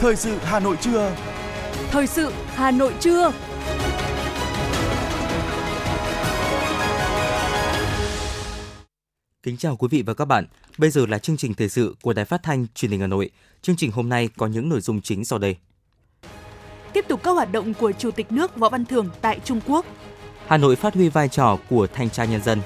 Thời sự Hà Nội trưa. Thời sự Hà Nội trưa. Kính chào quý vị và các bạn. Bây giờ là chương trình thời sự của Đài Phát thanh Truyền hình Hà Nội. Chương trình hôm nay có những nội dung chính sau đây. Tiếp tục các hoạt động của Chủ tịch nước Võ Văn Thưởng tại Trung Quốc. Hà Nội phát huy vai trò của thanh tra nhân dân.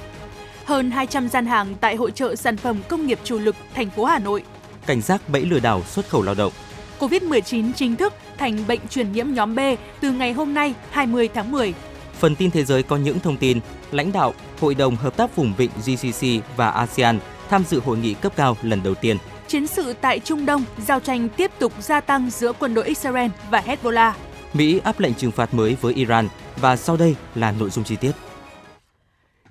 Hơn 200 gian hàng tại hội chợ sản phẩm công nghiệp chủ lực thành phố Hà Nội. Cảnh giác bẫy lừa đảo xuất khẩu lao động. Covid-19 chính thức thành bệnh truyền nhiễm nhóm B từ ngày hôm nay 20 tháng 10. Phần tin thế giới có những thông tin, lãnh đạo Hội đồng Hợp tác Vùng Vịnh GCC và ASEAN tham dự hội nghị cấp cao lần đầu tiên. Chiến sự tại Trung Đông, giao tranh tiếp tục gia tăng giữa quân đội Israel và Hezbollah. Mỹ áp lệnh trừng phạt mới với Iran và sau đây là nội dung chi tiết.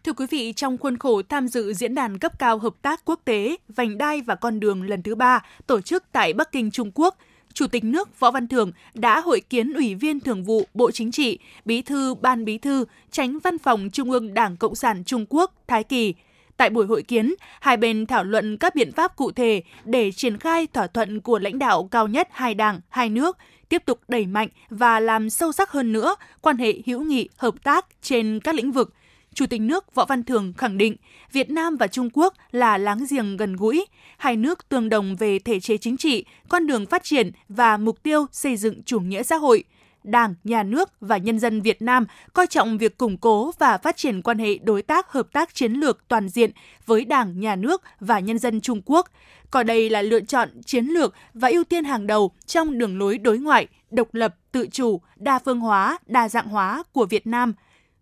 Thưa quý vị, trong khuôn khổ tham dự diễn đàn cấp cao hợp tác quốc tế Vành đai và con đường lần thứ 3 tổ chức tại Bắc Kinh, Trung Quốc, Chủ tịch nước Võ Văn Thưởng đã hội kiến Ủy viên Thường vụ Bộ Chính trị, Bí thư Ban Bí thư, Chánh Văn phòng Trung ương Đảng Cộng sản Trung Quốc Thái Kỳ. Tại buổi hội kiến, hai bên thảo luận các biện pháp cụ thể để triển khai thỏa thuận của lãnh đạo cao nhất hai đảng, hai nước, tiếp tục đẩy mạnh và làm sâu sắc hơn nữa quan hệ hữu nghị, hợp tác trên các lĩnh vực. Chủ tịch nước Võ Văn Thưởng khẳng định, Việt Nam và Trung Quốc là láng giềng gần gũi, hai nước tương đồng về thể chế chính trị, con đường phát triển và mục tiêu xây dựng chủ nghĩa xã hội. Đảng, Nhà nước và nhân dân Việt Nam coi trọng việc củng cố và phát triển quan hệ đối tác hợp tác chiến lược toàn diện với Đảng, Nhà nước và nhân dân Trung Quốc, coi đây là lựa chọn chiến lược và ưu tiên hàng đầu trong đường lối đối ngoại, độc lập, tự chủ, đa phương hóa, đa dạng hóa của Việt Nam.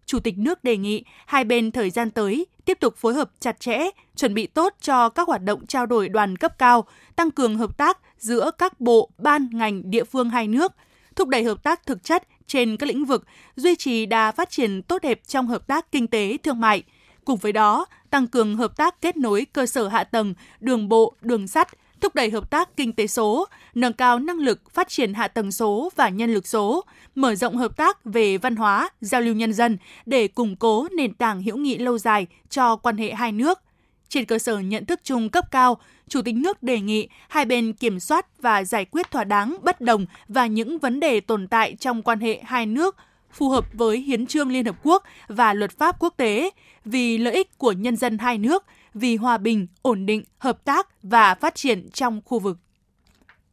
Chủ tịch nước đề nghị hai bên thời gian tới tiếp tục phối hợp chặt chẽ, chuẩn bị tốt cho các hoạt động trao đổi đoàn cấp cao, tăng cường hợp tác giữa các bộ, ban, ngành, địa phương hai nước, thúc đẩy hợp tác thực chất trên các lĩnh vực, duy trì đà phát triển tốt đẹp trong hợp tác kinh tế, thương mại. Cùng với đó, tăng cường hợp tác kết nối cơ sở hạ tầng, đường bộ, đường sắt, thúc đẩy hợp tác kinh tế số, nâng cao năng lực phát triển hạ tầng số và nhân lực số, mở rộng hợp tác về văn hóa, giao lưu nhân dân để củng cố nền tảng hữu nghị lâu dài cho quan hệ hai nước. Trên cơ sở nhận thức chung cấp cao, Chủ tịch nước đề nghị hai bên kiểm soát và giải quyết thỏa đáng bất đồng và những vấn đề tồn tại trong quan hệ hai nước phù hợp với Hiến chương Liên Hợp Quốc và luật pháp quốc tế, vì lợi ích của nhân dân hai nước, vì hòa bình, ổn định, hợp tác và phát triển trong khu vực.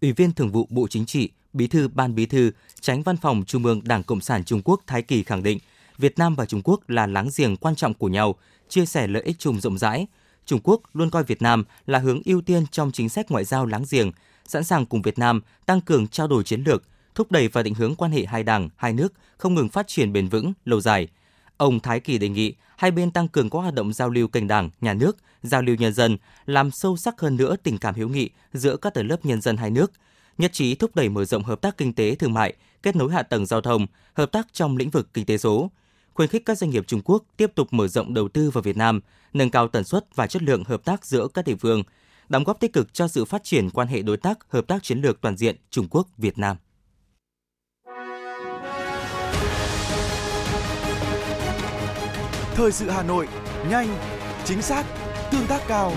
Ủy viên Thường vụ Bộ Chính trị, Bí thư Ban Bí thư, Chánh Văn phòng Trung ương Đảng Cộng sản Trung Quốc Thái Kỳ khẳng định, Việt Nam và Trung Quốc là láng giềng quan trọng của nhau, chia sẻ lợi ích chung rộng rãi. Trung Quốc luôn coi Việt Nam là hướng ưu tiên trong chính sách ngoại giao láng giềng, sẵn sàng cùng Việt Nam tăng cường trao đổi chiến lược, thúc đẩy và định hướng quan hệ hai đảng, hai nước không ngừng phát triển bền vững, lâu dài. Ông Thái Kỳ đề nghị hai bên tăng cường các hoạt động giao lưu kênh đảng, nhà nước, giao lưu nhân dân, làm sâu sắc hơn nữa tình cảm hữu nghị giữa các tầng lớp nhân dân hai nước, nhất trí thúc đẩy mở rộng hợp tác kinh tế thương mại, kết nối hạ tầng giao thông, hợp tác trong lĩnh vực kinh tế số, khuyến khích các doanh nghiệp Trung Quốc tiếp tục mở rộng đầu tư vào Việt Nam, nâng cao tần suất và chất lượng hợp tác giữa các địa phương, đóng góp tích cực cho sự phát triển quan hệ đối tác hợp tác chiến lược toàn diện Trung Quốc - Việt Nam. Thời sự Hà Nội, nhanh, chính xác, tương tác cao.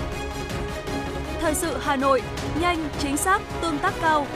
Thời sự Hà Nội, nhanh, chính xác, tương tác cao.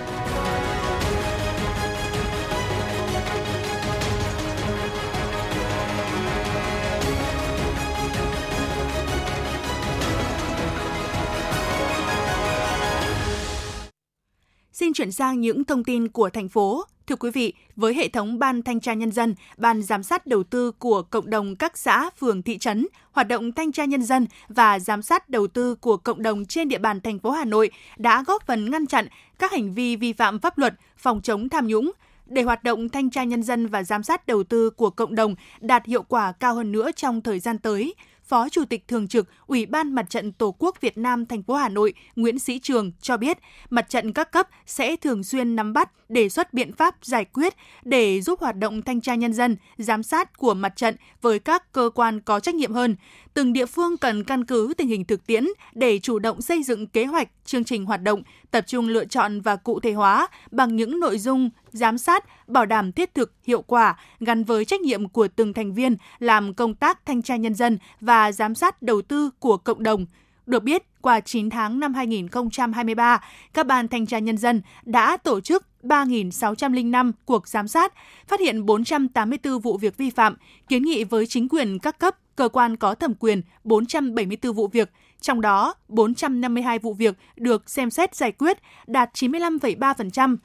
Xin chuyển sang những thông tin của thành phố. Thưa quý vị, với hệ thống Ban Thanh tra Nhân dân, Ban Giám sát Đầu tư của cộng đồng các xã, phường, thị trấn, hoạt động thanh tra nhân dân và giám sát đầu tư của cộng đồng trên địa bàn thành phố Hà Nội đã góp phần ngăn chặn các hành vi vi phạm pháp luật, phòng chống tham nhũng. Để hoạt động thanh tra nhân dân và giám sát đầu tư của cộng đồng đạt hiệu quả cao hơn nữa trong thời gian tới, Phó Chủ tịch Thường trực Ủy ban Mặt trận Tổ quốc Việt Nam thành phố Hà Nội Nguyễn Sĩ Trường cho biết, mặt trận các cấp sẽ thường xuyên nắm bắt, đề xuất biện pháp giải quyết để giúp hoạt động thanh tra nhân dân, giám sát của mặt trận với các cơ quan có trách nhiệm hơn. Từng địa phương cần căn cứ tình hình thực tiễn để chủ động xây dựng kế hoạch, chương trình hoạt động, tập trung lựa chọn và cụ thể hóa bằng những nội dung giám sát, bảo đảm thiết thực, hiệu quả, gắn với trách nhiệm của từng thành viên làm công tác thanh tra nhân dân và giám sát đầu tư của cộng đồng. Được biết, qua 9 tháng năm 2023, các ban thanh tra nhân dân đã tổ chức 3.605 cuộc giám sát, phát hiện 484 vụ việc vi phạm, kiến nghị với chính quyền các cấp, cơ quan có thẩm quyền 474 vụ việc, trong đó 452 vụ việc được xem xét giải quyết, đạt 95,3%.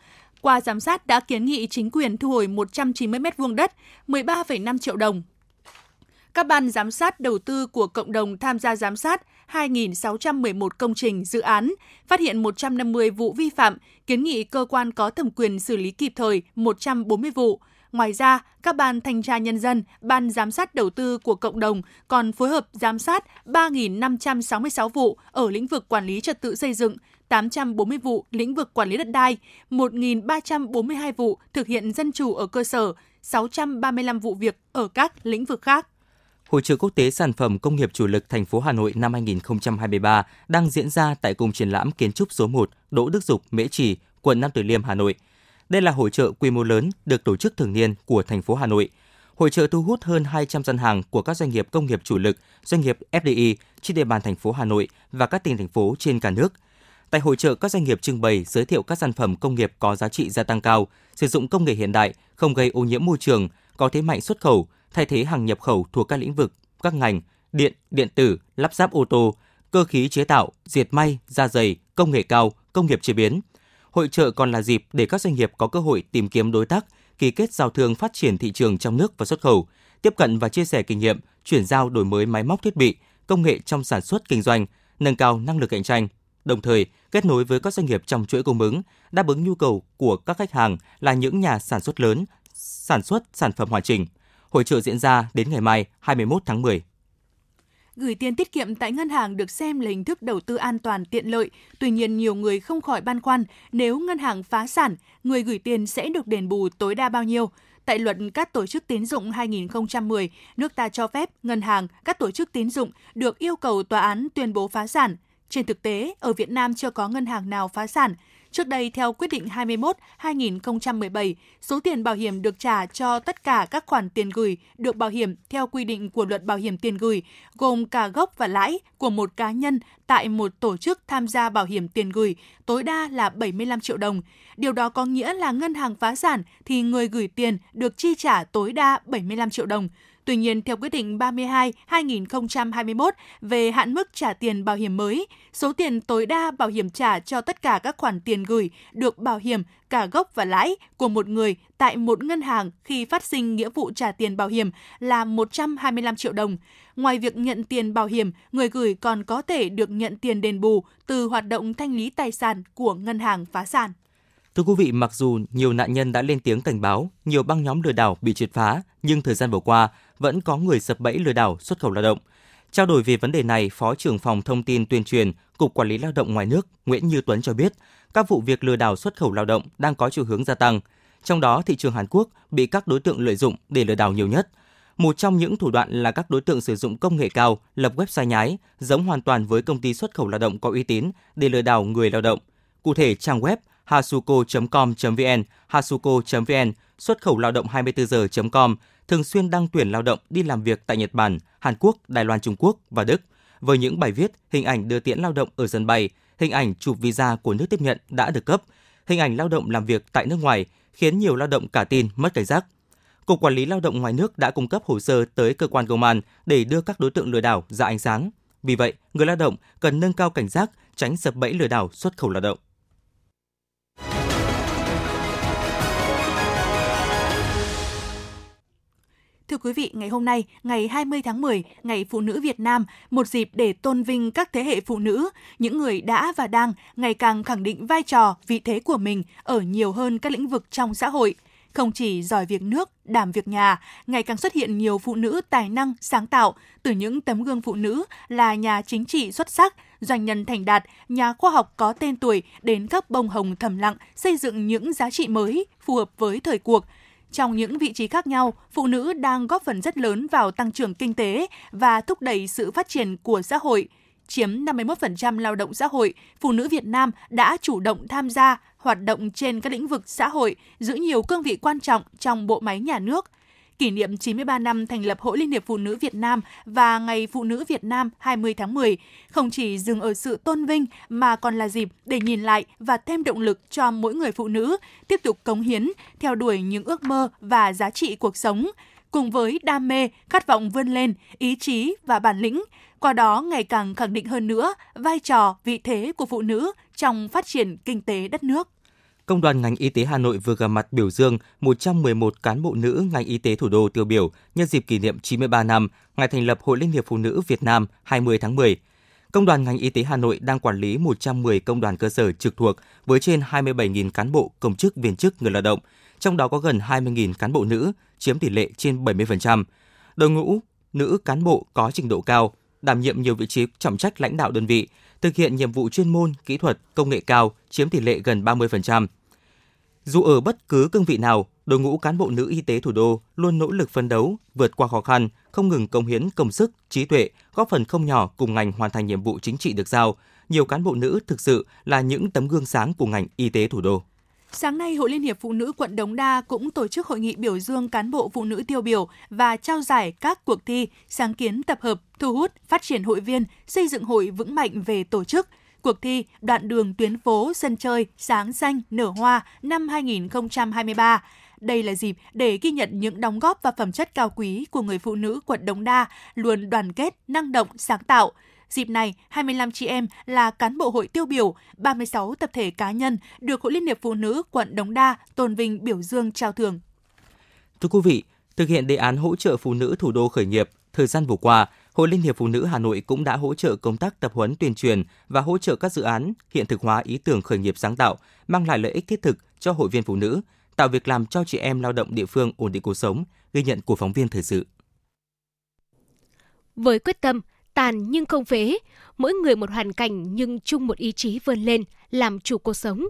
Qua giám sát đã kiến nghị chính quyền thu hồi 190 m2 đất, 13,5 triệu đồng. Các ban giám sát đầu tư của cộng đồng tham gia giám sát 2.611 công trình, dự án, phát hiện 150 vụ vi phạm, kiến nghị cơ quan có thẩm quyền xử lý kịp thời 140 vụ. Ngoài ra, các ban thanh tra nhân dân, ban giám sát đầu tư của cộng đồng còn phối hợp giám sát 3.566 vụ ở lĩnh vực quản lý trật tự xây dựng, 840 vụ lĩnh vực quản lý đất đai, 1.342 vụ thực hiện dân chủ ở cơ sở, 635 vụ việc ở các lĩnh vực khác. Hội chợ quốc tế sản phẩm công nghiệp chủ lực thành phố Hà Nội năm 2023 đang diễn ra tại cung triển lãm kiến trúc số 1 Đỗ Đức Dục, Mễ Trì, quận Nam Từ Liêm, Hà Nội. Đây là hội chợ quy mô lớn được tổ chức thường niên của thành phố Hà Nội. Hội chợ thu hút hơn 200 gian hàng của các doanh nghiệp công nghiệp chủ lực, doanh nghiệp FDI trên địa bàn thành phố Hà Nội và các tỉnh thành phố trên cả nước. Tại hội chợ, các doanh nghiệp trưng bày giới thiệu các sản phẩm công nghiệp có giá trị gia tăng cao, sử dụng công nghệ hiện đại, không gây ô nhiễm môi trường, có thế mạnh xuất khẩu, thay thế hàng nhập khẩu thuộc các lĩnh vực, các ngành điện, điện tử, lắp ráp ô tô, cơ khí chế tạo, dệt may, da giày, công nghệ cao, công nghiệp chế biến. Hội chợ còn là dịp để các doanh nghiệp có cơ hội tìm kiếm đối tác, ký kết giao thương phát triển thị trường trong nước và xuất khẩu, tiếp cận và chia sẻ kinh nghiệm, chuyển giao đổi mới máy móc thiết bị, công nghệ trong sản xuất kinh doanh, nâng cao năng lực cạnh tranh, đồng thời kết nối với các doanh nghiệp trong chuỗi cung ứng, đáp ứng nhu cầu của các khách hàng là những nhà sản xuất lớn, sản xuất sản phẩm hoàn chỉnh. Hội chợ diễn ra đến ngày mai 21 tháng 10. Gửi tiền tiết kiệm tại ngân hàng được xem là hình thức đầu tư an toàn tiện lợi. Tuy nhiên, nhiều người không khỏi băn khoăn nếu ngân hàng phá sản, người gửi tiền sẽ được đền bù tối đa bao nhiêu. Tại luật các tổ chức tín dụng 2010, nước ta cho phép ngân hàng, các tổ chức tín dụng được yêu cầu tòa án tuyên bố phá sản. Trên thực tế, ở Việt Nam chưa có ngân hàng nào phá sản. Trước đây, theo quyết định 21/2017, số tiền bảo hiểm được trả cho tất cả các khoản tiền gửi được bảo hiểm theo quy định của luật bảo hiểm tiền gửi, gồm cả gốc và lãi của một cá nhân tại một tổ chức tham gia bảo hiểm tiền gửi, tối đa là 75 triệu đồng. Điều đó có nghĩa là ngân hàng phá sản thì người gửi tiền được chi trả tối đa 75 triệu đồng. Tuy nhiên, theo quyết định 32/2021 về hạn mức trả tiền bảo hiểm mới, số tiền tối đa bảo hiểm trả cho tất cả các khoản tiền gửi được bảo hiểm cả gốc và lãi của một người tại một ngân hàng khi phát sinh nghĩa vụ trả tiền bảo hiểm là 125 triệu đồng. Ngoài việc nhận tiền bảo hiểm, người gửi còn có thể được nhận tiền đền bù từ hoạt động thanh lý tài sản của ngân hàng phá sản. Thưa quý vị, mặc dù nhiều nạn nhân đã lên tiếng cảnh báo, nhiều băng nhóm lừa đảo bị triệt phá, nhưng thời gian vừa qua vẫn có người sập bẫy lừa đảo xuất khẩu lao động. Trao đổi về vấn đề này, Phó trưởng phòng Thông tin Tuyên truyền, Cục Quản lý Lao động Ngoài nước Nguyễn Như Tuấn cho biết, các vụ việc lừa đảo xuất khẩu lao động đang có chiều hướng gia tăng. Trong đó, thị trường Hàn Quốc bị các đối tượng lợi dụng để lừa đảo nhiều nhất. Một trong những thủ đoạn là các đối tượng sử dụng công nghệ cao, lập website nhái, giống hoàn toàn với công ty xuất khẩu lao động có uy tín để lừa đảo người lao động. Cụ thể, trang web hasuko.com.vn, hasuko.vn, xuất khẩu lao động 24h.com thường xuyên đăng tuyển lao động đi làm việc tại Nhật Bản, Hàn Quốc, Đài Loan, Trung Quốc và Đức, với những bài viết, hình ảnh đưa tiễn lao động ở sân bay, hình ảnh chụp visa của nước tiếp nhận đã được cấp, hình ảnh lao động làm việc tại nước ngoài, khiến nhiều lao động cả tin mất cảnh giác. Cục Quản lý Lao động Ngoài nước đã cung cấp hồ sơ tới cơ quan công an để đưa các đối tượng lừa đảo ra ánh sáng. Vì vậy, người lao động cần nâng cao cảnh giác, tránh sập bẫy lừa đảo xuất khẩu lao động. Thưa quý vị, ngày hôm nay, ngày 20 tháng 10, Ngày Phụ nữ Việt Nam, một dịp để tôn vinh các thế hệ phụ nữ, những người đã và đang ngày càng khẳng định vai trò, vị thế của mình ở nhiều hơn các lĩnh vực trong xã hội. Không chỉ giỏi việc nước, đảm việc nhà, ngày càng xuất hiện nhiều phụ nữ tài năng, sáng tạo, từ những tấm gương phụ nữ là nhà chính trị xuất sắc, doanh nhân thành đạt, nhà khoa học có tên tuổi đến các bông hồng thầm lặng, xây dựng những giá trị mới phù hợp với thời cuộc. Trong những vị trí khác nhau, phụ nữ đang góp phần rất lớn vào tăng trưởng kinh tế và thúc đẩy sự phát triển của xã hội. Chiếm 51% lao động xã hội, phụ nữ Việt Nam đã chủ động tham gia hoạt động trên các lĩnh vực xã hội, giữ nhiều cương vị quan trọng trong bộ máy nhà nước. kỷ niệm 93 năm thành lập Hội Liên hiệp Phụ nữ Việt Nam và Ngày Phụ nữ Việt Nam 20 tháng 10 không chỉ dừng ở sự tôn vinh mà còn là dịp để nhìn lại và thêm động lực cho mỗi người phụ nữ tiếp tục cống hiến, theo đuổi những ước mơ và giá trị cuộc sống, cùng với đam mê, khát vọng vươn lên, ý chí và bản lĩnh, qua đó ngày càng khẳng định hơn nữa vai trò, vị thế của phụ nữ trong phát triển kinh tế đất nước. Công đoàn ngành y tế Hà Nội vừa gặp mặt biểu dương 111 cán bộ nữ ngành y tế thủ đô tiêu biểu nhân dịp kỷ niệm 93 năm ngày thành lập Hội Liên hiệp Phụ nữ Việt Nam 20 tháng 10. Công đoàn ngành y tế Hà Nội đang quản lý 110 công đoàn cơ sở trực thuộc với trên 27.000 cán bộ, công chức, viên chức, người lao động, trong đó có gần 20.000 cán bộ nữ, chiếm tỷ lệ trên 70%. Đội ngũ nữ cán bộ có trình độ cao, đảm nhiệm nhiều vị trí trọng trách lãnh đạo đơn vị, thực hiện nhiệm vụ chuyên môn, kỹ thuật, công nghệ cao, chiếm tỷ lệ gần 30%. Dù ở bất cứ cương vị nào, đội ngũ cán bộ nữ y tế thủ đô luôn nỗ lực phấn đấu, vượt qua khó khăn, không ngừng cống hiến công sức, trí tuệ, góp phần không nhỏ cùng ngành hoàn thành nhiệm vụ chính trị được giao. Nhiều cán bộ nữ thực sự là những tấm gương sáng của ngành y tế thủ đô. Sáng nay, Hội Liên hiệp Phụ nữ quận Đống Đa cũng tổ chức hội nghị biểu dương cán bộ phụ nữ tiêu biểu và trao giải các cuộc thi, sáng kiến tập hợp, thu hút, phát triển hội viên, xây dựng hội vững mạnh về tổ chức. Cuộc thi Đoạn đường tuyến phố sân chơi sáng xanh nở hoa năm 2023. Đây là dịp để ghi nhận những đóng góp và phẩm chất cao quý của người phụ nữ quận Đống Đa, luôn đoàn kết, năng động, sáng tạo. Dịp này, 25 chị em là cán bộ hội tiêu biểu, 36 tập thể cá nhân được Hội Liên hiệp Phụ nữ quận Đống Đa tôn vinh, biểu dương, trao thưởng. Thưa quý vị, thực hiện đề án hỗ trợ phụ nữ thủ đô khởi nghiệp, thời gian vừa qua, Hội Liên hiệp Phụ nữ Hà Nội cũng đã hỗ trợ công tác tập huấn tuyên truyền và hỗ trợ các dự án hiện thực hóa ý tưởng khởi nghiệp sáng tạo, mang lại lợi ích thiết thực cho hội viên phụ nữ, tạo việc làm cho chị em lao động địa phương ổn định cuộc sống, ghi nhận của phóng viên thời sự. Với quyết tâm tàn nhưng không phế, mỗi người một hoàn cảnh nhưng chung một ý chí vươn lên, làm chủ cuộc sống.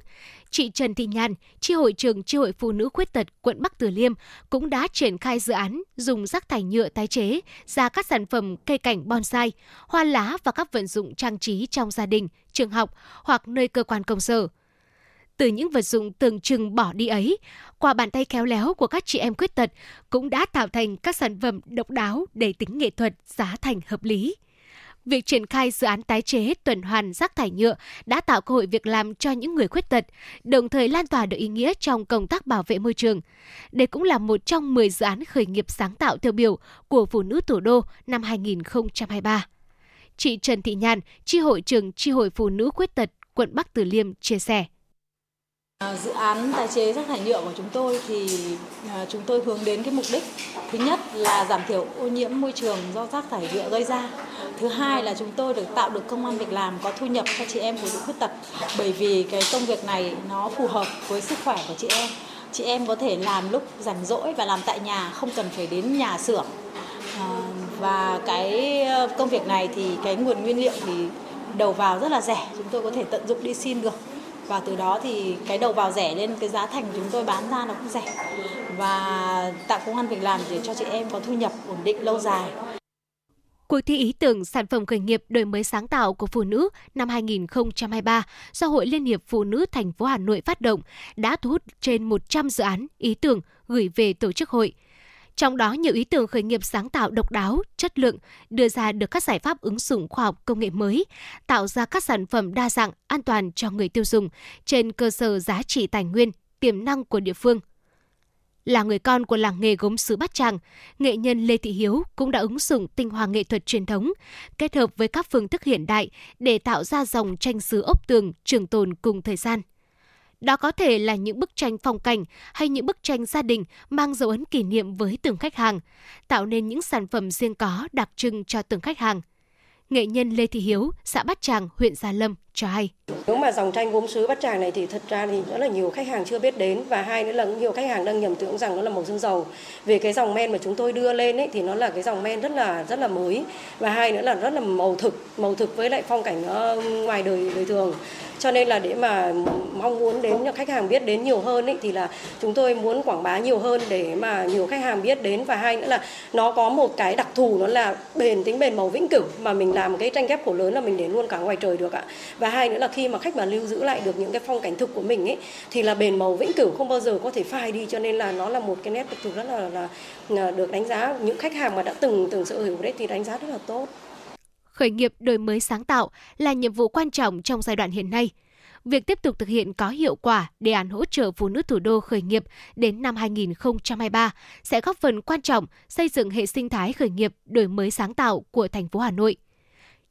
Chị Trần Thị Nhàn, chi hội trưởng chi hội phụ nữ khuyết tật quận Bắc Từ Liêm cũng đã triển khai dự án dùng rác thải nhựa tái chế ra các sản phẩm cây cảnh bonsai, hoa lá và các vận dụng trang trí trong gia đình, trường học hoặc nơi cơ quan công sở. Từ những vật dụng tưởng chừng bỏ đi ấy, qua bàn tay khéo léo của các chị em khuyết tật cũng đã tạo thành các sản phẩm độc đáo đầy tính nghệ thuật, giá thành hợp lý. Việc triển khai dự án tái chế tuần hoàn rác thải nhựa đã tạo cơ hội việc làm cho những người khuyết tật, đồng thời lan tỏa được ý nghĩa trong công tác bảo vệ môi trường. Đây cũng là một trong 10 dự án khởi nghiệp sáng tạo tiêu biểu của phụ nữ thủ đô năm 2023. Chị Trần Thị Nhàn, chi hội trưởng chi hội phụ nữ khuyết tật quận Bắc Từ Liêm chia sẻ. Dự án tái chế rác thải nhựa của chúng tôi thì chúng tôi hướng đến cái mục đích thứ nhất là giảm thiểu ô nhiễm môi trường do rác thải nhựa gây ra. Thứ hai là chúng tôi được tạo được công ăn việc làm có thu nhập cho chị em phụ nữ khuyết tật, bởi vì cái công việc này nó phù hợp với sức khỏe của chị em. Chị em có thể làm lúc rảnh rỗi và làm tại nhà, không cần phải đến nhà xưởng. Và cái công việc này thì cái nguồn nguyên liệu thì đầu vào rất là rẻ, chúng tôi có thể tận dụng đi xin được. Và từ đó thì cái đầu vào rẻ nên cái giá thành chúng tôi bán ra nó cũng rẻ. Và tạo công ăn việc làm để cho chị em có thu nhập ổn định lâu dài. Cuộc thi ý tưởng sản phẩm khởi nghiệp đổi mới sáng tạo của phụ nữ năm 2023 do Hội Liên hiệp Phụ nữ thành phố Hà Nội phát động đã thu hút trên 100 dự án ý tưởng gửi về tổ chức hội. Trong đó nhiều ý tưởng khởi nghiệp sáng tạo độc đáo, chất lượng, đưa ra được các giải pháp ứng dụng khoa học công nghệ mới, tạo ra các sản phẩm đa dạng, an toàn cho người tiêu dùng trên cơ sở giá trị tài nguyên, tiềm năng của địa phương. Là người con của làng nghề gốm sứ Bát Tràng, nghệ nhân Lê Thị Hiếu cũng đã ứng dụng tinh hoa nghệ thuật truyền thống, kết hợp với các phương thức hiện đại để tạo ra dòng tranh sứ ốc tường trường tồn cùng thời gian. Đó có thể là những bức tranh phong cảnh hay những bức tranh gia đình mang dấu ấn kỷ niệm với từng khách hàng, tạo nên những sản phẩm riêng có đặc trưng cho từng khách hàng. Nghệ nhân Lê Thị Hiếu, xã Bát Tràng, huyện Gia Lâm cho hay. Nếu mà dòng tranh gốm sứ Bát Tràng này thì thật ra thì rất là nhiều khách hàng chưa biết đến, và hai nữa là nhiều khách hàng đang nhầm tưởng rằng nó là màu sơn dầu. Vì cái dòng men mà chúng tôi đưa lên ấy thì nó là cái dòng men rất là mới, và hai nữa là rất là màu thực với lại phong cảnh nó ngoài đời thường. Cho nên là để mà mong muốn đến cho khách hàng biết đến nhiều hơn ấy, thì là chúng tôi muốn quảng bá nhiều hơn để mà nhiều khách hàng biết đến. Và hai nữa là nó có một cái đặc thù, nó là tính bền màu vĩnh cửu, mà mình làm cái tranh ghép khổ lớn là mình để luôn cả ngoài trời được ạ. Và hai nữa là khi mà khách mà lưu giữ lại được những cái phong cảnh thực của mình ấy, thì là bền màu vĩnh cửu, không bao giờ có thể phai đi, cho nên là nó là một cái nét đặc thù rất là được đánh giá. Những khách hàng mà đã từng sở hữu đấy thì đánh giá rất là tốt. Khởi nghiệp đổi mới sáng tạo là nhiệm vụ quan trọng trong giai đoạn hiện nay. Việc tiếp tục thực hiện có hiệu quả đề án hỗ trợ phụ nữ thủ đô khởi nghiệp đến năm 2023 sẽ góp phần quan trọng xây dựng hệ sinh thái khởi nghiệp đổi mới sáng tạo của thành phố Hà Nội.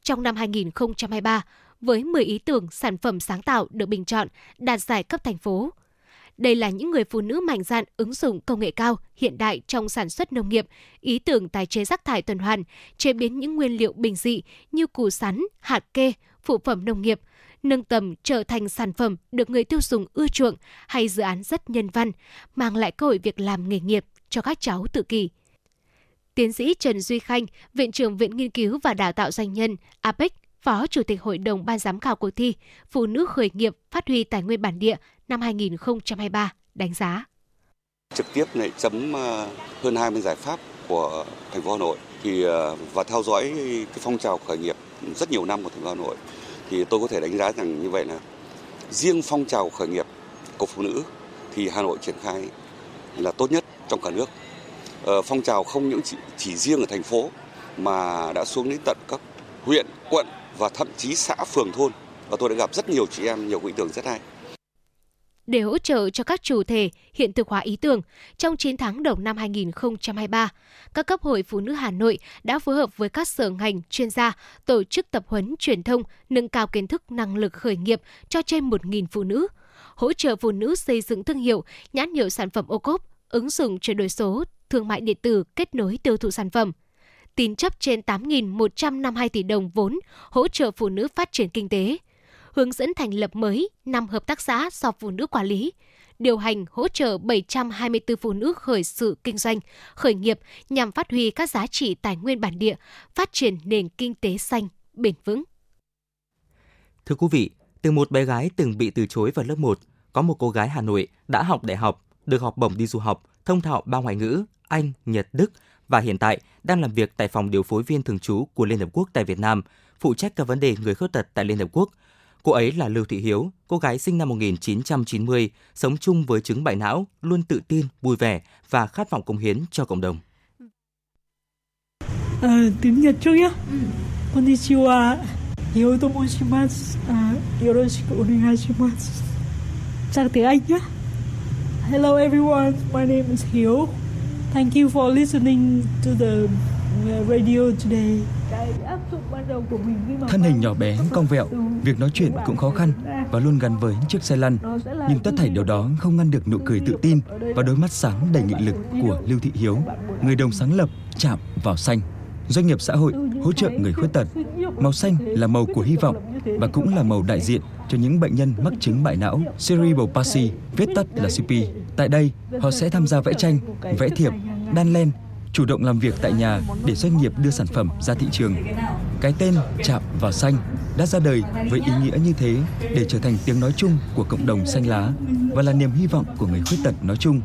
Trong năm 2023, với 10 ý tưởng sản phẩm sáng tạo được bình chọn đạt giải cấp thành phố. Đây là những người phụ nữ mạnh dạn ứng dụng công nghệ cao, hiện đại trong sản xuất nông nghiệp, ý tưởng tái chế rác thải tuần hoàn, chế biến những nguyên liệu bình dị như củ sắn, hạt kê, phụ phẩm nông nghiệp, nâng tầm trở thành sản phẩm được người tiêu dùng ưa chuộng, hay dự án rất nhân văn, mang lại cơ hội việc làm nghề nghiệp cho các cháu tự kỷ. Tiến sĩ Trần Duy Khanh, Viện trưởng Viện Nghiên cứu và Đào tạo Doanh nhân APEC, Phó Chủ tịch Hội đồng Ban giám khảo cuộc thi Phụ nữ khởi nghiệp phát huy tài nguyên bản địa năm 2023 đánh giá. Trực tiếp này chấm hơn 20 giải pháp của thành phố Hà Nội thì và theo dõi cái phong trào khởi nghiệp rất nhiều năm của thành phố Hà Nội, thì tôi có thể đánh giá rằng như vậy là riêng phong trào khởi nghiệp của phụ nữ thì Hà Nội triển khai là tốt nhất trong cả nước. Phong trào không những chỉ riêng ở thành phố mà đã xuống đến tận các huyện, quận và thậm chí xã, phường, thôn, và tôi đã gặp rất nhiều chị em, nhiều ý tưởng rất hay. Để hỗ trợ cho các chủ thể hiện thực hóa ý tưởng, trong 9 tháng đầu năm 2023, các cấp hội phụ nữ Hà Nội đã phối hợp với các sở ngành, chuyên gia tổ chức tập huấn truyền thông nâng cao kiến thức năng lực khởi nghiệp cho trên 1.000 phụ nữ, hỗ trợ phụ nữ xây dựng thương hiệu, nhãn hiệu sản phẩm ô cốp, ứng dụng chuyển đổi số, thương mại điện tử, kết nối tiêu thụ sản phẩm. Tín chấp trên 8.152 tỷ đồng vốn hỗ trợ phụ nữ phát triển kinh tế, hướng dẫn thành lập mới 5 hợp tác xã do phụ nữ quản lý, điều hành hỗ trợ 724 phụ nữ khởi sự kinh doanh, khởi nghiệp nhằm phát huy các giá trị tài nguyên bản địa, phát triển nền kinh tế xanh, bền vững. Thưa quý vị, từ một bé gái từng bị từ chối vào lớp 1, có một cô gái Hà Nội đã học đại học, được học bổng đi du học, thông thạo 3 ngoại ngữ, Anh, Nhật, Đức, và hiện tại đang làm việc tại phòng điều phối viên thường trú của Liên Hợp Quốc tại Việt Nam, phụ trách các vấn đề người khuyết tật tại Liên Hợp Quốc. Cô ấy là Lưu Thị Hiếu, cô gái sinh năm 1990, sống chung với chứng bại não, luôn tự tin, vui vẻ và khát vọng cống hiến cho cộng đồng. Tiếng Nhật trước nhé. Konnichiwa. Yoroshiku onegaishimasu. Yoroshiku onegaishimasu. Sang tiếng Anh nhé. Hello everyone, my name is Hiếu. Thank you for listening to the radio today. Thân hình nhỏ bé, cong vẹo, việc nói chuyện cũng khó khăn và luôn gắn với chiếc xe lăn. Nhưng tất thảy điều đó không ngăn được nụ cười tự tin và đôi mắt sáng đầy nghị lực của Lưu Thị Hiếu, người đồng sáng lập Chạm vào xanh, doanh nghiệp xã hội hỗ trợ người khuyết tật. Màu xanh là màu của hy vọng và cũng là màu đại diện cho những bệnh nhân mắc chứng bại não cerebral palsy, viết tắt là CP. Tại đây, họ sẽ tham gia vẽ tranh, vẽ thiệp, đan len, chủ động làm việc tại nhà để doanh nghiệp đưa sản phẩm ra thị trường. Cái tên Chạm vào xanh đã ra đời với ý nghĩa như thế để trở thành tiếng nói chung của cộng đồng xanh lá và là niềm hy vọng của người khuyết tật nói chung.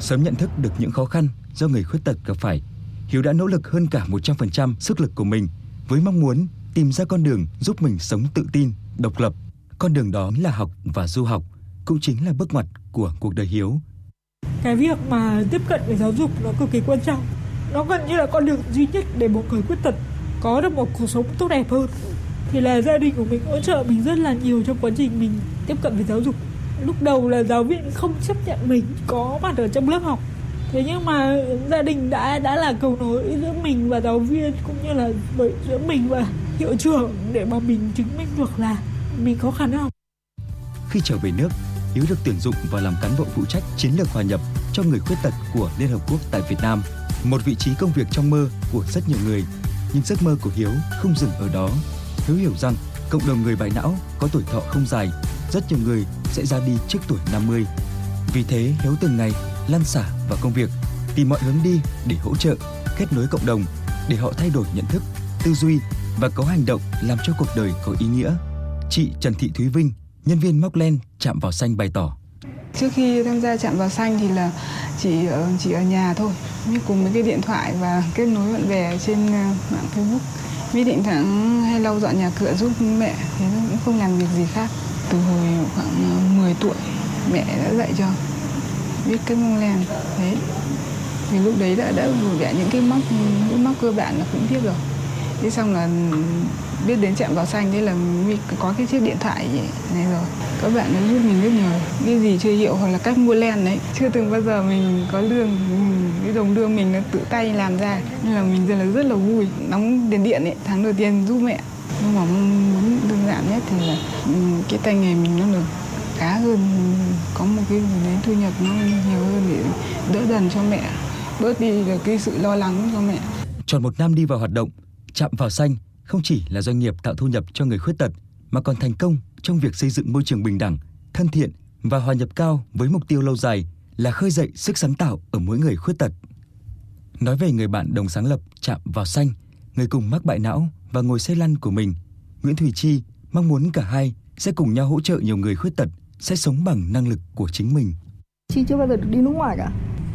Sớm nhận thức được những khó khăn do người khuyết tật gặp phải, Hiếu đã nỗ lực hơn cả 100% sức lực của mình với mong muốn tìm ra con đường giúp mình sống tự tin, độc lập. Con đường đó là học và du học, cũng chính là bước ngoặt của cuộc đời Hiếu. Cái việc mà tiếp cận với giáo dục nó cực kỳ quan trọng. Nó gần như là con đường duy nhất để một người khuyết tật có được một cuộc sống tốt đẹp hơn. Thì là gia đình của mình hỗ trợ mình rất là nhiều trong quá trình mình tiếp cận với giáo dục. Lúc đầu là giáo viên không chấp nhận mình có mặt ở trong lớp học. Thế nhưng mà gia đình đã là cầu nối giữa mình và giáo viên, cũng như là giữa mình và hiệu trưởng, để mà mình chứng minh được là mình có khả năng. Khi trở về nước, Hiếu được tuyển dụng và làm cán bộ phụ trách chiến lược hòa nhập cho người khuyết tật của Liên Hợp Quốc tại Việt Nam. Một vị trí công việc trong mơ của rất nhiều người, nhưng giấc mơ của Hiếu không dừng ở đó. Hiếu hiểu rằng cộng đồng người bại não có tuổi thọ không dài, rất nhiều người sẽ ra đi trước tuổi 50. Vì thế, Hiếu từng ngày lăn xả vào công việc, tìm mọi hướng đi để hỗ trợ, kết nối cộng đồng, để họ thay đổi nhận thức, tư duy và có hành động làm cho cuộc đời có ý nghĩa. Chị Trần Thị Thúy Vinh, nhân viên móc len Chạm vào Xanh bày tỏ. Trước khi tham gia Chạm vào Xanh thì là chỉ ở nhà thôi, cùng với cái điện thoại và kết nối bạn bè trên mạng Facebook. Vì định tháng hay lâu dọn nhà cửa giúp mẹ, thế nó cũng không làm việc gì khác. Từ hồi khoảng 10 tuổi, mẹ đã dạy cho biết cách móc len. Đấy. Thì lúc đấy đã vừa vẽ những cái móc cơ bản là cũng biết rồi. Thế xong là biết đến Chạm vào Xanh, thế là mình có cái chiếc điện thoại này rồi. Các bạn nó giúp mình rất nhiều, cái gì chưa hiểu hoặc là cách mua len đấy. Chưa từng bao giờ mình có lương, cái đồng lương mình nó tự tay làm ra. Nên là mình rất là vui, đóng tiền điện ấy, tháng đầu tiên giúp mẹ. Nhưng mà muốn đơn giản nhất thì là cái tay nghề mình nó được khá hơn, có một cái gì đấy thu nhập nó nhiều hơn để đỡ dần cho mẹ, bớt đi được cái sự lo lắng cho mẹ. Tròn một năm đi vào hoạt động, Chạm vào Xanh không chỉ là doanh nghiệp tạo thu nhập cho người khuyết tật mà còn thành công trong việc xây dựng môi trường bình đẳng, thân thiện và hòa nhập cao với mục tiêu lâu dài là khơi dậy sức sáng tạo ở mỗi người khuyết tật. Nói về người bạn đồng sáng lập Chạm vào Xanh, người cùng mắc bại não và ngồi xe lăn của mình, Nguyễn Thùy Chi mong muốn cả hai sẽ cùng nhau hỗ trợ nhiều người khuyết tật sẽ sống bằng năng lực của chính mình. Chị chưa bao giờ được đi nước ngoài cả,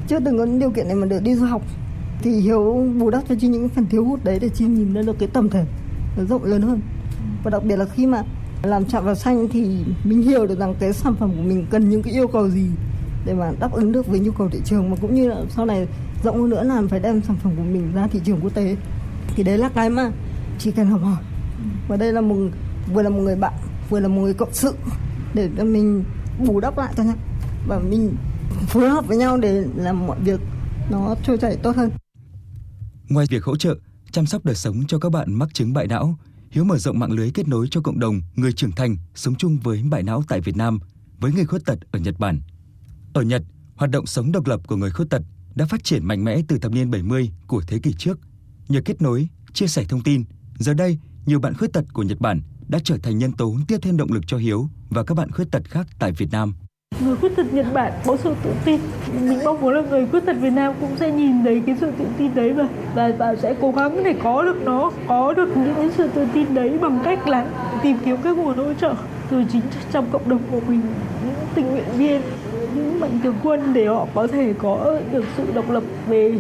chưa từng có những điều kiện này mà được đi du học. Thì Hiếu bù đắp cho Chi những phần thiếu hụt đấy để Chi nhìn lên được cái tầm thể rộng lớn hơn. Và đặc biệt là khi mà làm Chạm vào Xanh thì mình hiểu được rằng cái sản phẩm của mình cần những cái yêu cầu gì để mà đáp ứng được với nhu cầu thị trường, mà cũng như là sau này rộng hơn nữa là phải đem sản phẩm của mình ra thị trường quốc tế. Thì đấy là cái mà Chi cần học hỏi. Và đây là vừa là một người bạn, vừa là một người cộng sự để mình bù đắp lại cho nhau và mình phối hợp với nhau để làm mọi việc nó trôi chảy tốt hơn. Ngoài việc hỗ trợ, chăm sóc đời sống cho các bạn mắc chứng bại não, Hiếu mở rộng mạng lưới kết nối cho cộng đồng người trưởng thành sống chung với bại não tại Việt Nam, với người khuyết tật ở Nhật Bản. Ở Nhật, hoạt động sống độc lập của người khuyết tật đã phát triển mạnh mẽ từ thập niên 70 của thế kỷ trước. Nhờ kết nối, chia sẻ thông tin, giờ đây nhiều bạn khuyết tật của Nhật Bản đã trở thành nhân tố tiếp thêm động lực cho Hiếu và các bạn khuyết tật khác tại Việt Nam. Người khuyết tật Nhật Bản có sự tự tin, mình mong muốn là người khuyết tật Việt Nam cũng sẽ nhìn thấy cái sự tự tin đấy và bạn sẽ cố gắng để có được những sự tự tin đấy bằng cách là tìm kiếm các nguồn hỗ trợ từ chính trong cộng đồng của mình, những tình nguyện viên, những mạnh thường quân để họ có thể có được sự độc lập về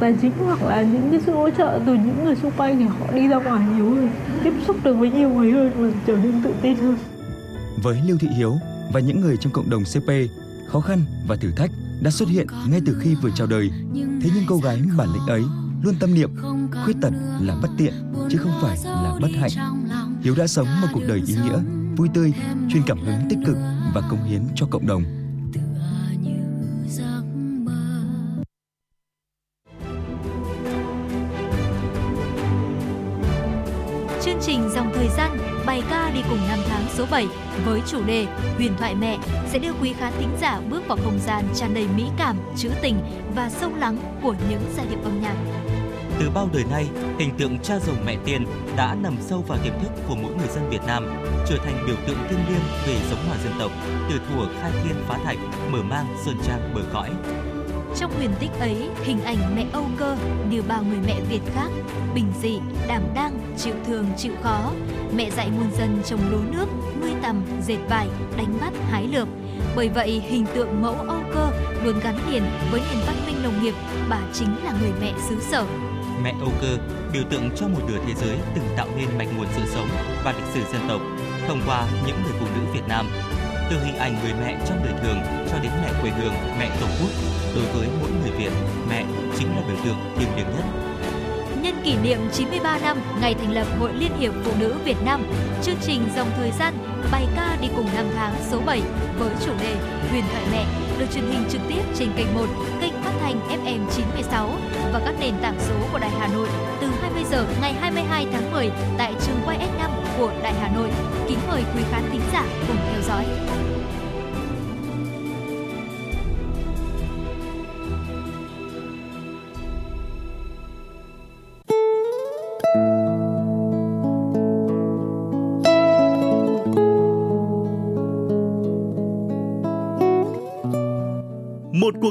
tài chính hoặc là những cái sự hỗ trợ từ những người xung quanh để họ đi ra ngoài nhiều hơn, tiếp xúc được với nhiều người hơn và trở nên tự tin hơn. Với Lưu Thị Hiếu và những người trong cộng đồng CP, khó khăn và thử thách đã xuất hiện ngay từ khi vừa chào đời. Thế nhưng cô gái bản lĩnh ấy luôn tâm niệm khuyết tật là bất tiện chứ không phải là bất hạnh. Hiếu đã sống một cuộc đời ý nghĩa, vui tươi, truyền cảm hứng tích cực và cống hiến cho cộng đồng. Chương trình Dòng Thời Gian bài ca đi cùng năm tháng số 7 với chủ đề Huyền thoại mẹ sẽ đưa quý khán thính giả bước vào không gian tràn đầy mỹ cảm, trữ tình và sâu lắng của những giai điệu âm nhạc. Từ bao đời nay, hình tượng cha rồng mẹ tiên đã nằm sâu vào tiềm thức của mỗi người dân Việt Nam, trở thành biểu tượng thiêng liêng về giống hòa dân tộc, từ thuở khai thiên phá thạch, mở mang sơn trang bờ cõi. Trong huyền tích ấy, hình ảnh mẹ Âu Cơ điều bao người mẹ Việt khác, bình dị, đảm đang, chịu thương, chịu khó. Mẹ dạy muôn dân trồng lúa nước, nuôi tằm, dệt vải, đánh bắt, hái lượm. Bởi vậy, hình tượng mẫu Âu Cơ luôn gắn liền với nền văn minh nông nghiệp, bà chính là người mẹ xứ sở. Mẹ Âu Cơ, biểu tượng cho một nửa thế giới từng tạo nên mạch nguồn sự sống và lịch sử dân tộc, thông qua những người phụ nữ Việt Nam. Từ hình ảnh người mẹ trong đời thường cho đến mẹ quê hương, mẹ tổ quốc, đối với mỗi người Việt, mẹ chính là biểu tượng thiêng liêng nhất. Nhân kỷ niệm 93 năm ngày thành lập Hội Liên hiệp Phụ nữ Việt Nam, chương trình Dòng Thời Gian bài ca đi cùng năm tháng số 7 với chủ đề Huyền thoại mẹ được truyền hình trực tiếp trên kênh 1, kênh phát thanh FM 96 và các nền tảng số của Đài Hà Nội từ 20 giờ ngày 22 tháng 10 tại trường quay S5 của Đài Hà Nội. Kính mời quý khán thính giả cùng theo dõi. Một cuộc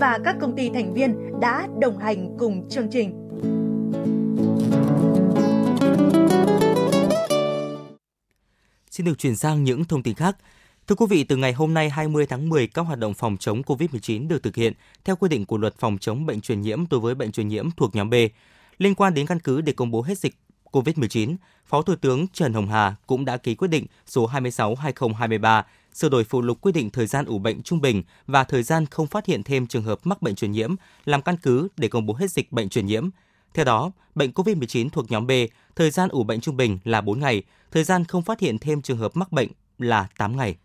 và các công ty thành viên đã đồng hành cùng chương trình. Xin được chuyển sang những thông tin khác. Thưa quý vị, từ ngày hôm nay 20 tháng 10, các hoạt động phòng chống COVID-19 được thực hiện theo quy định của Luật phòng chống bệnh truyền nhiễm đối với bệnh truyền nhiễm thuộc nhóm B. Liên quan đến căn cứ để công bố hết dịch COVID-19, Phó Thủ tướng Trần Hồng Hà cũng đã ký quyết định số 26/2023 sửa đổi phụ lục quy định thời gian ủ bệnh trung bình và thời gian không phát hiện thêm trường hợp mắc bệnh truyền nhiễm làm căn cứ để công bố hết dịch bệnh truyền nhiễm. Theo đó, bệnh COVID-19 thuộc nhóm B, thời gian ủ bệnh trung bình là 4 ngày, thời gian không phát hiện thêm trường hợp mắc bệnh là 8 ngày.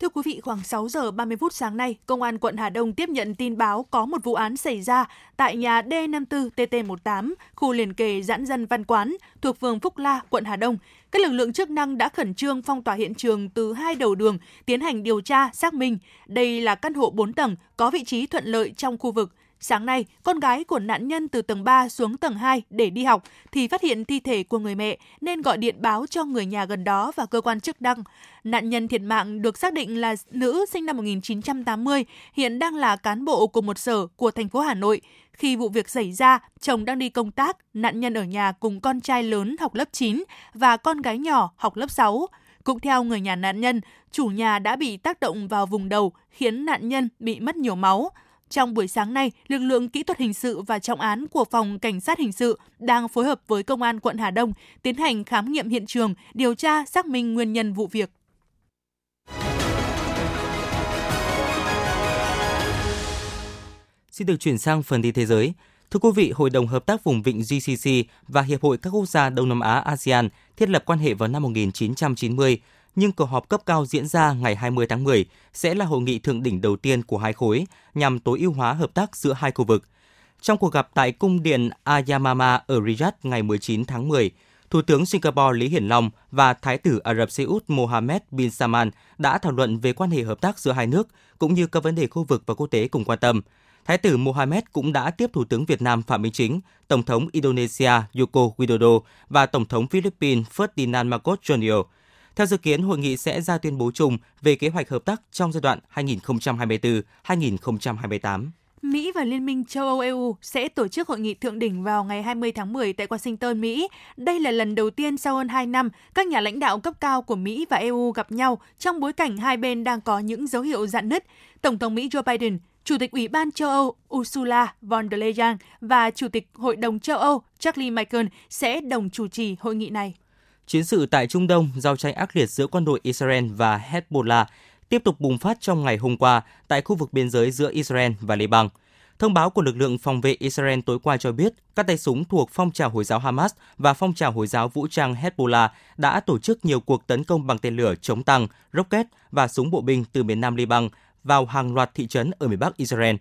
Thưa quý vị, khoảng 6 giờ 30 phút sáng nay, Công an quận Hà Đông tiếp nhận tin báo có một vụ án xảy ra tại nhà D54TT18, khu liền kề Giãn Dân Văn Quán, thuộc phường Phúc La, quận Hà Đông. Các lực lượng chức năng đã khẩn trương phong tỏa hiện trường từ hai đầu đường, tiến hành điều tra, xác minh. Đây là căn hộ 4 tầng, có vị trí thuận lợi trong khu vực. Sáng nay, con gái của nạn nhân từ tầng 3 xuống tầng 2 để đi học thì phát hiện thi thể của người mẹ nên gọi điện báo cho người nhà gần đó và cơ quan chức năng. Nạn nhân thiệt mạng được xác định là nữ sinh năm 1980, hiện đang là cán bộ của một sở của thành phố Hà Nội. Khi vụ việc xảy ra, chồng đang đi công tác, nạn nhân ở nhà cùng con trai lớn học lớp 9 và con gái nhỏ học lớp 6. Cũng theo người nhà nạn nhân, chủ nhà đã bị tác động vào vùng đầu khiến nạn nhân bị mất nhiều máu. Trong buổi sáng nay, lực lượng kỹ thuật hình sự và trọng án của Phòng Cảnh sát Hình sự đang phối hợp với Công an quận Hà Đông tiến hành khám nghiệm hiện trường, điều tra, xác minh nguyên nhân vụ việc. Xin được chuyển sang phần tin thế giới. Thưa quý vị, Hội đồng Hợp tác Vùng Vịnh GCC và Hiệp hội các quốc gia Đông Nam Á ASEAN thiết lập quan hệ vào năm 1990, nhưng cuộc họp cấp cao diễn ra ngày 20 tháng 10 sẽ là hội nghị thượng đỉnh đầu tiên của hai khối nhằm tối ưu hóa hợp tác giữa hai khu vực. Trong cuộc gặp tại cung điện Ayamama ở Riyadh ngày 19 tháng 10, Thủ tướng Singapore Lý Hiển Long và Thái tử Ả Rập Xê Út Mohammed bin Salman đã thảo luận về quan hệ hợp tác giữa hai nước cũng như các vấn đề khu vực và quốc tế cùng quan tâm. Thái tử Mohammed cũng đã tiếp Thủ tướng Việt Nam Phạm Minh Chính, Tổng thống Indonesia Joko Widodo và Tổng thống Philippines Ferdinand Marcos Jr. Theo dự kiến, hội nghị sẽ ra tuyên bố chung về kế hoạch hợp tác trong giai đoạn 2024-2028. Mỹ và Liên minh châu Âu EU sẽ tổ chức hội nghị thượng đỉnh vào ngày 20 tháng 10 tại Washington, Mỹ. Đây là lần đầu tiên sau hơn 2 năm, các nhà lãnh đạo cấp cao của Mỹ và EU gặp nhau trong bối cảnh hai bên đang có những dấu hiệu rạn nứt. Tổng thống Mỹ Joe Biden, Chủ tịch Ủy ban châu Âu Ursula von der Leyen và Chủ tịch Hội đồng châu Âu Charles Michel sẽ đồng chủ trì hội nghị này. Chiến sự tại Trung Đông, giao tranh ác liệt giữa quân đội Israel và Hezbollah tiếp tục bùng phát trong ngày hôm qua tại khu vực biên giới giữa Israel và Liban. Thông báo của lực lượng phòng vệ Israel tối qua cho biết các tay súng thuộc phong trào Hồi giáo Hamas và phong trào Hồi giáo vũ trang Hezbollah đã tổ chức nhiều cuộc tấn công bằng tên lửa chống tăng, rocket và súng bộ binh từ miền Nam Liban vào hàng loạt thị trấn ở miền Bắc Israel.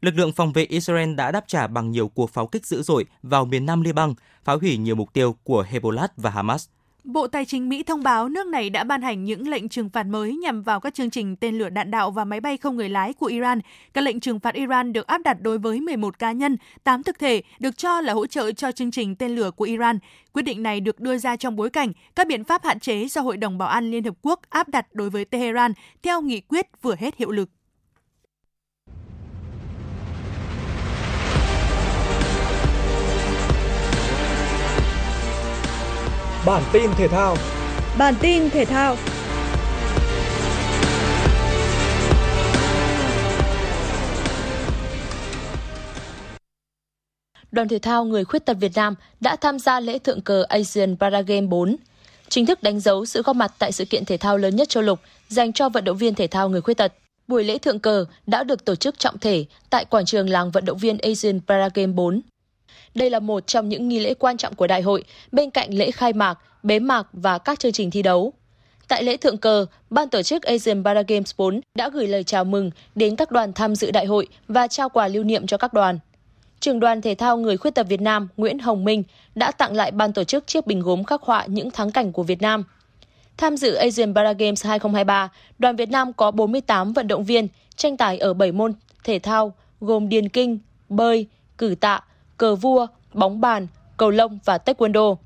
Lực lượng phòng vệ Israel đã đáp trả bằng nhiều cuộc pháo kích dữ dội vào miền Nam Liban, phá hủy nhiều mục tiêu của Hezbollah và Hamas. Bộ Tài chính Mỹ thông báo nước này đã ban hành những lệnh trừng phạt mới nhằm vào các chương trình tên lửa đạn đạo và máy bay không người lái của Iran. Các lệnh trừng phạt Iran được áp đặt đối với 11 cá nhân, 8 thực thể được cho là hỗ trợ cho chương trình tên lửa của Iran. Quyết định này được đưa ra trong bối cảnh các biện pháp hạn chế do Hội đồng Bảo an Liên Hợp Quốc áp đặt đối với Tehran theo nghị quyết vừa hết hiệu lực. Bản tin thể thao. Đoàn thể thao người khuyết tật Việt Nam đã tham gia lễ thượng cờ Asian Para Games 4, chính thức đánh dấu sự góp mặt tại sự kiện thể thao lớn nhất châu lục dành cho vận động viên thể thao người khuyết tật. Buổi lễ thượng cờ đã được tổ chức trọng thể tại quảng trường làng vận động viên Asian Para Games 4. Đây là một trong những nghi lễ quan trọng của đại hội, bên cạnh lễ khai mạc, bế mạc và các chương trình thi đấu. Tại lễ thượng cờ, ban tổ chức Asian Para Games 4 đã gửi lời chào mừng đến các đoàn tham dự đại hội và trao quà lưu niệm cho các đoàn. Trưởng đoàn thể thao người khuyết tật Việt Nam Nguyễn Hồng Minh đã tặng lại ban tổ chức chiếc bình gốm khắc họa những thắng cảnh của Việt Nam. Tham dự Asian Para Games 2023, đoàn Việt Nam có 48 vận động viên tranh tài ở 7 môn thể thao gồm điền kinh, bơi, cử tạ, cờ vua, bóng bàn, cầu lông và taekwondo.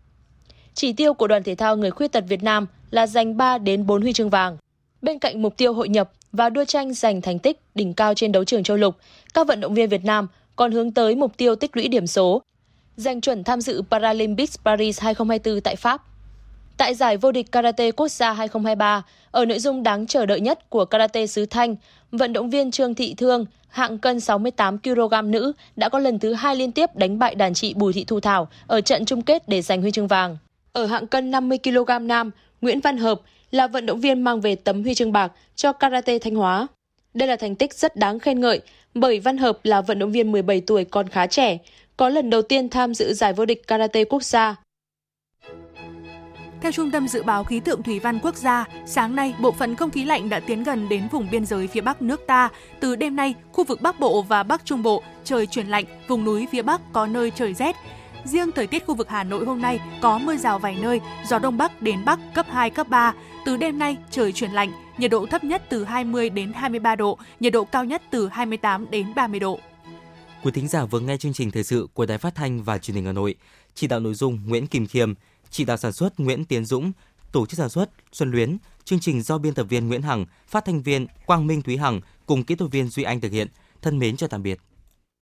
Chỉ tiêu của đoàn thể thao người khuyết tật Việt Nam là giành 3 đến 4 huy chương vàng. Bên cạnh mục tiêu hội nhập và đua tranh giành thành tích đỉnh cao trên đấu trường châu lục, các vận động viên Việt Nam còn hướng tới mục tiêu tích lũy điểm số, giành chuẩn tham dự Paralympics Paris 2024 tại Pháp. Tại giải vô địch karate quốc gia 2023, ở nội dung đáng chờ đợi nhất của karate xứ Thanh, vận động viên Trương Thị Thương, hạng cân 68kg nữ, đã có lần thứ 2 liên tiếp đánh bại đàn chị Bùi Thị Thu Thảo ở trận chung kết để giành huy chương vàng. Ở hạng cân 50kg nam, Nguyễn Văn Hợp là vận động viên mang về tấm huy chương bạc cho karate Thanh Hóa. Đây là thành tích rất đáng khen ngợi bởi Văn Hợp là vận động viên 17 tuổi còn khá trẻ, có lần đầu tiên tham dự giải vô địch karate quốc gia. Theo Trung tâm Dự báo Khí tượng Thủy văn Quốc gia, sáng nay, bộ phận không khí lạnh đã tiến gần đến vùng biên giới phía Bắc nước ta. Từ đêm nay, khu vực Bắc Bộ và Bắc Trung Bộ trời chuyển lạnh, vùng núi phía Bắc có nơi trời rét. Riêng thời tiết khu vực Hà Nội hôm nay có mưa rào vài nơi, gió Đông Bắc đến Bắc cấp 2, cấp 3. Từ đêm nay, trời chuyển lạnh, nhiệt độ thấp nhất từ 20 đến 23 độ, nhiệt độ cao nhất từ 28 đến 30 độ. Quý thính giả vừa nghe chương trình thời sự của Đài Phát Thanh và Truyền hình Hà Nội, chỉ đạo nội dung Nguyễn Kim Khiêm, chỉ đạo sản xuất Nguyễn Tiến Dũng, tổ chức sản xuất Xuân Luyến, chương trình do biên tập viên Nguyễn Hằng, phát thanh viên Quang Minh Thúy Hằng cùng kỹ thuật viên Duy Anh thực hiện. Thân mến chào tạm biệt.